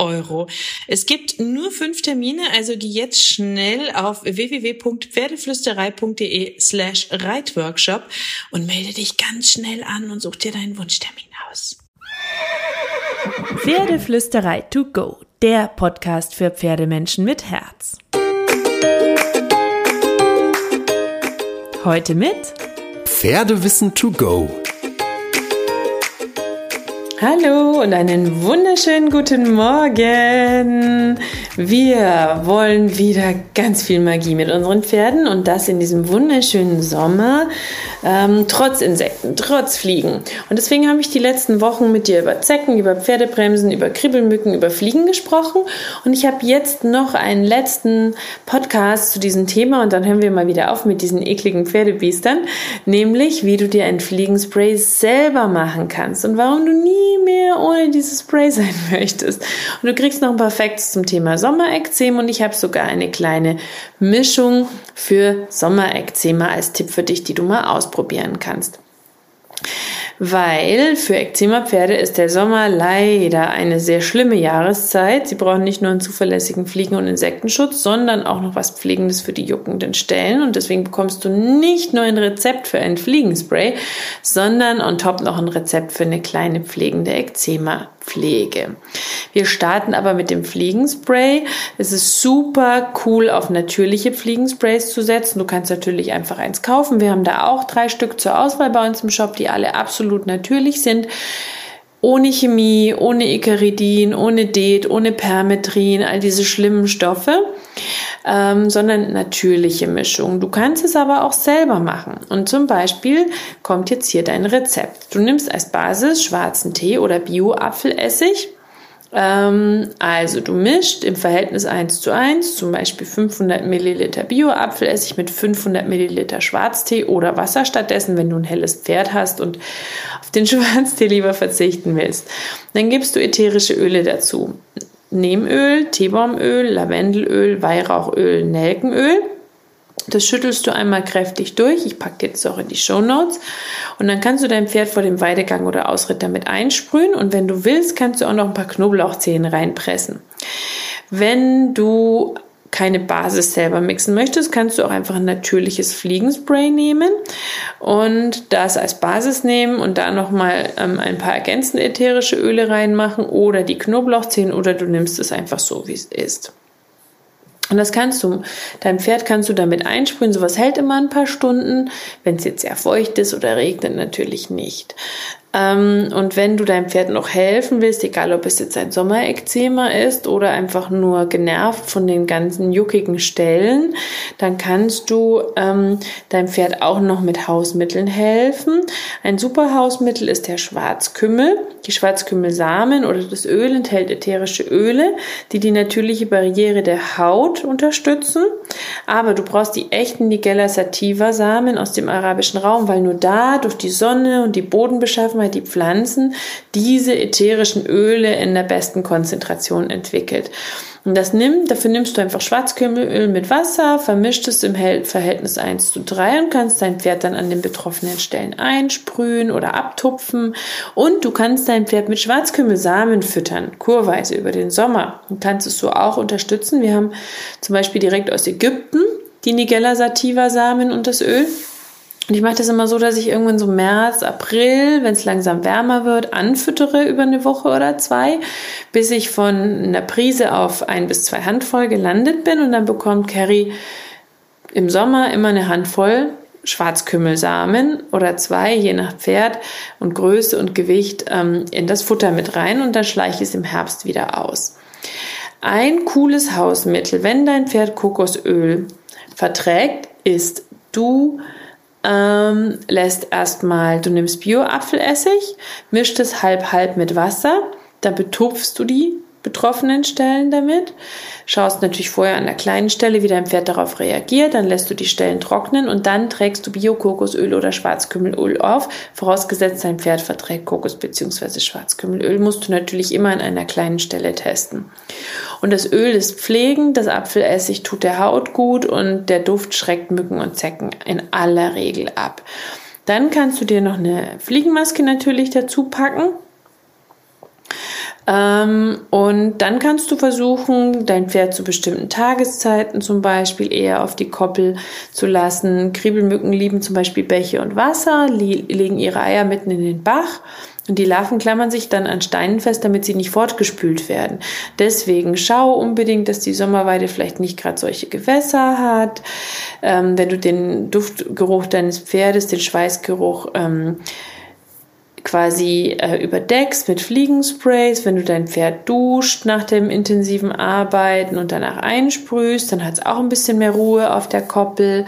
Euro. Es gibt nur 5 Termine, also geh jetzt schnell auf www.pferdeflüsterei.de/Reitworkshop und melde dich ganz schnell an und such dir deinen Wunschtermin aus. Pferdeflüsterei to go, der Podcast für Pferdemenschen mit Herz. Heute mit Pferdewissen to go. Hallo und einen wunderschönen guten Morgen. Wir wollen wieder ganz viel Magie mit unseren Pferden und das in diesem wunderschönen Sommer, trotz Insekten, trotz Fliegen. Und deswegen habe ich die letzten Wochen mit dir über Zecken, über Pferdebremsen, über Kribbelmücken, über Fliegen gesprochen. Und ich habe jetzt noch einen letzten Podcast zu diesem Thema und dann hören wir mal wieder auf mit diesen ekligen Pferdebiestern, nämlich wie du dir ein Fliegenspray selber machen kannst und warum du nie mehr ohne dieses Spray sein möchtest. Und du kriegst noch ein paar Facts zum Thema Sommerekzem und ich habe sogar eine kleine Mischung für Sommerekzema als Tipp für dich, die du mal ausprobieren kannst. Weil für Ekzema-Pferde ist der Sommer leider eine sehr schlimme Jahreszeit. Sie brauchen nicht nur einen zuverlässigen Fliegen- und Insektenschutz, sondern auch noch was Pflegendes für die juckenden Stellen. Und deswegen bekommst du nicht nur ein Rezept für ein Fliegenspray, sondern on top noch ein Rezept für eine kleine pflegende Ekzema-Pflege. Wir starten aber mit dem Fliegenspray. Es ist super cool, auf natürliche Fliegensprays zu setzen. Du kannst natürlich einfach eins kaufen. Wir haben da auch 3 Stück zur Auswahl bei uns im Shop, die alle absolut natürlich sind, ohne Chemie, ohne Icaridin, ohne Det, ohne Permethrin, all diese schlimmen Stoffe, sondern natürliche Mischungen. Du kannst es aber auch selber machen. Und zum Beispiel kommt jetzt hier dein Rezept. Du nimmst als Basis schwarzen Tee oder Bioapfelessig. Also du mischst im Verhältnis 1:1 zum Beispiel 500 Milliliter Bioapfelessig mit 500 Milliliter Schwarztee oder Wasser stattdessen, wenn du ein helles Pferd hast und auf den Schwarztee lieber verzichten willst. Dann gibst du ätherische Öle dazu. Neemöl, Teebaumöl, Lavendelöl, Weihrauchöl, Nelkenöl. Das schüttelst du einmal kräftig durch. Ich packe jetzt auch in die Shownotes. Und dann kannst du dein Pferd vor dem Weidegang oder Ausritt damit einsprühen. Und wenn du willst, kannst du auch noch ein paar Knoblauchzehen reinpressen. Wenn du keine Basis selber mixen möchtest, kannst du auch einfach ein natürliches Fliegenspray nehmen und das als Basis nehmen und da nochmal ein paar ergänzende ätherische Öle reinmachen oder die Knoblauchzehen oder du nimmst es einfach so, wie es ist. Und das kannst du, dein Pferd kannst du damit einsprühen. Sowas hält immer ein paar Stunden, wenn es jetzt sehr feucht ist oder regnet, natürlich nicht. Und wenn du deinem Pferd noch helfen willst, egal ob es jetzt ein Sommerekzema ist oder einfach nur genervt von den ganzen juckigen Stellen, dann kannst du deinem Pferd auch noch mit Hausmitteln helfen. Ein super Hausmittel ist der Schwarzkümmel. Die Schwarzkümmelsamen oder das Öl enthält ätherische Öle, die die natürliche Barriere der Haut unterstützen. Aber du brauchst die echten Nigella sativa Samen aus dem arabischen Raum, weil nur da durch die Sonne und die Bodenbeschaffenheit die Pflanzen diese ätherischen Öle in der besten Konzentration entwickelt. Und dafür nimmst du einfach Schwarzkümmelöl mit Wasser, vermischst es im Verhältnis 1:3 und kannst dein Pferd dann an den betroffenen Stellen einsprühen oder abtupfen. Und du kannst dein Pferd mit Schwarzkümmelsamen füttern, kurweise über den Sommer. Und kannst es so auch unterstützen. Wir haben zum Beispiel direkt aus Ägypten die Nigella sativa Samen und das Öl. Und ich mache das immer so, dass ich irgendwann so März, April, wenn es langsam wärmer wird, anfüttere über eine Woche oder 2, bis ich von einer Prise auf 1 bis 2 Handvoll gelandet bin. Und dann bekommt Carrie im Sommer immer eine Handvoll Schwarzkümmelsamen oder 2, je nach Pferd und Größe und Gewicht, in das Futter mit rein. Und dann schleiche ich es im Herbst wieder aus. Ein cooles Hausmittel, wenn dein Pferd Kokosöl verträgt, ist, du nimmst Bio-Apfelessig, mischst es halb mit Wasser, dann betupfst du die betroffenen Stellen damit. Schaust natürlich vorher an der kleinen Stelle, wie dein Pferd darauf reagiert, dann lässt du die Stellen trocknen und dann trägst du Bio-Kokosöl oder Schwarzkümmelöl auf. Vorausgesetzt, dein Pferd verträgt Kokos- bzw. Schwarzkümmelöl, musst du natürlich immer an einer kleinen Stelle testen. Und das Öl ist pflegend, das Apfelessig tut der Haut gut und der Duft schreckt Mücken und Zecken in aller Regel ab. Dann kannst du dir noch eine Fliegenmaske natürlich dazu packen. Und dann kannst du versuchen, dein Pferd zu bestimmten Tageszeiten zum Beispiel eher auf die Koppel zu lassen. Kriebelmücken lieben zum Beispiel Bäche und Wasser, legen ihre Eier mitten in den Bach und die Larven klammern sich dann an Steinen fest, damit sie nicht fortgespült werden. Deswegen schau unbedingt, dass die Sommerweide vielleicht nicht gerade solche Gewässer hat. Wenn du den Duftgeruch deines Pferdes, den Schweißgeruch quasi überdeckst mit Fliegensprays, wenn du dein Pferd duscht nach dem intensiven Arbeiten und danach einsprühst, dann hat es auch ein bisschen mehr Ruhe auf der Koppel.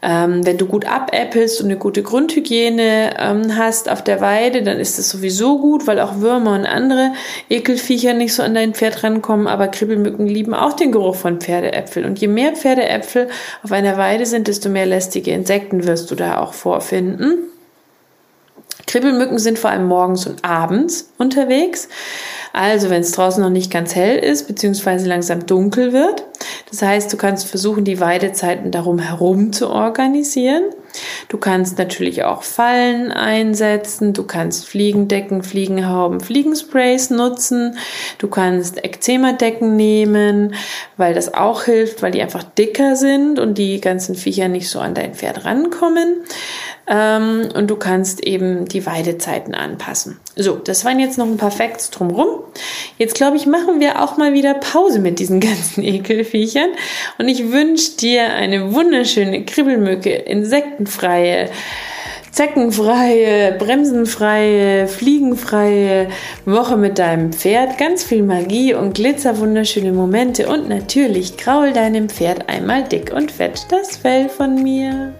Wenn du gut abäppelst und eine gute Grundhygiene hast auf der Weide, dann ist es sowieso gut, weil auch Würmer und andere Ekelviecher nicht so an dein Pferd rankommen, aber Kribbelmücken lieben auch den Geruch von Pferdeäpfeln. Und je mehr Pferdeäpfel auf einer Weide sind, desto mehr lästige Insekten wirst du da auch vorfinden. Kribbelmücken sind vor allem morgens und abends unterwegs, also wenn es draußen noch nicht ganz hell ist, beziehungsweise langsam dunkel wird. Das heißt, du kannst versuchen, die Weidezeiten darum herum zu organisieren. Du kannst natürlich auch Fallen einsetzen, du kannst Fliegendecken, Fliegenhauben, Fliegensprays nutzen, du kannst Ekzemadecken nehmen, weil das auch hilft, weil die einfach dicker sind und die ganzen Viecher nicht so an dein Pferd rankommen. Und du kannst eben die Weidezeiten anpassen. So, das waren jetzt noch ein paar Facts drumherum. Jetzt, glaube ich, machen wir auch mal wieder Pause mit diesen ganzen Ekelviechern. Und ich wünsche dir eine wunderschöne Kribbelmücke, insektenfreie, zeckenfreie, bremsenfreie, fliegenfreie Woche mit deinem Pferd. Ganz viel Magie und Glitzer, wunderschöne Momente. Und natürlich kraul deinem Pferd einmal dick und fett das Fell von mir.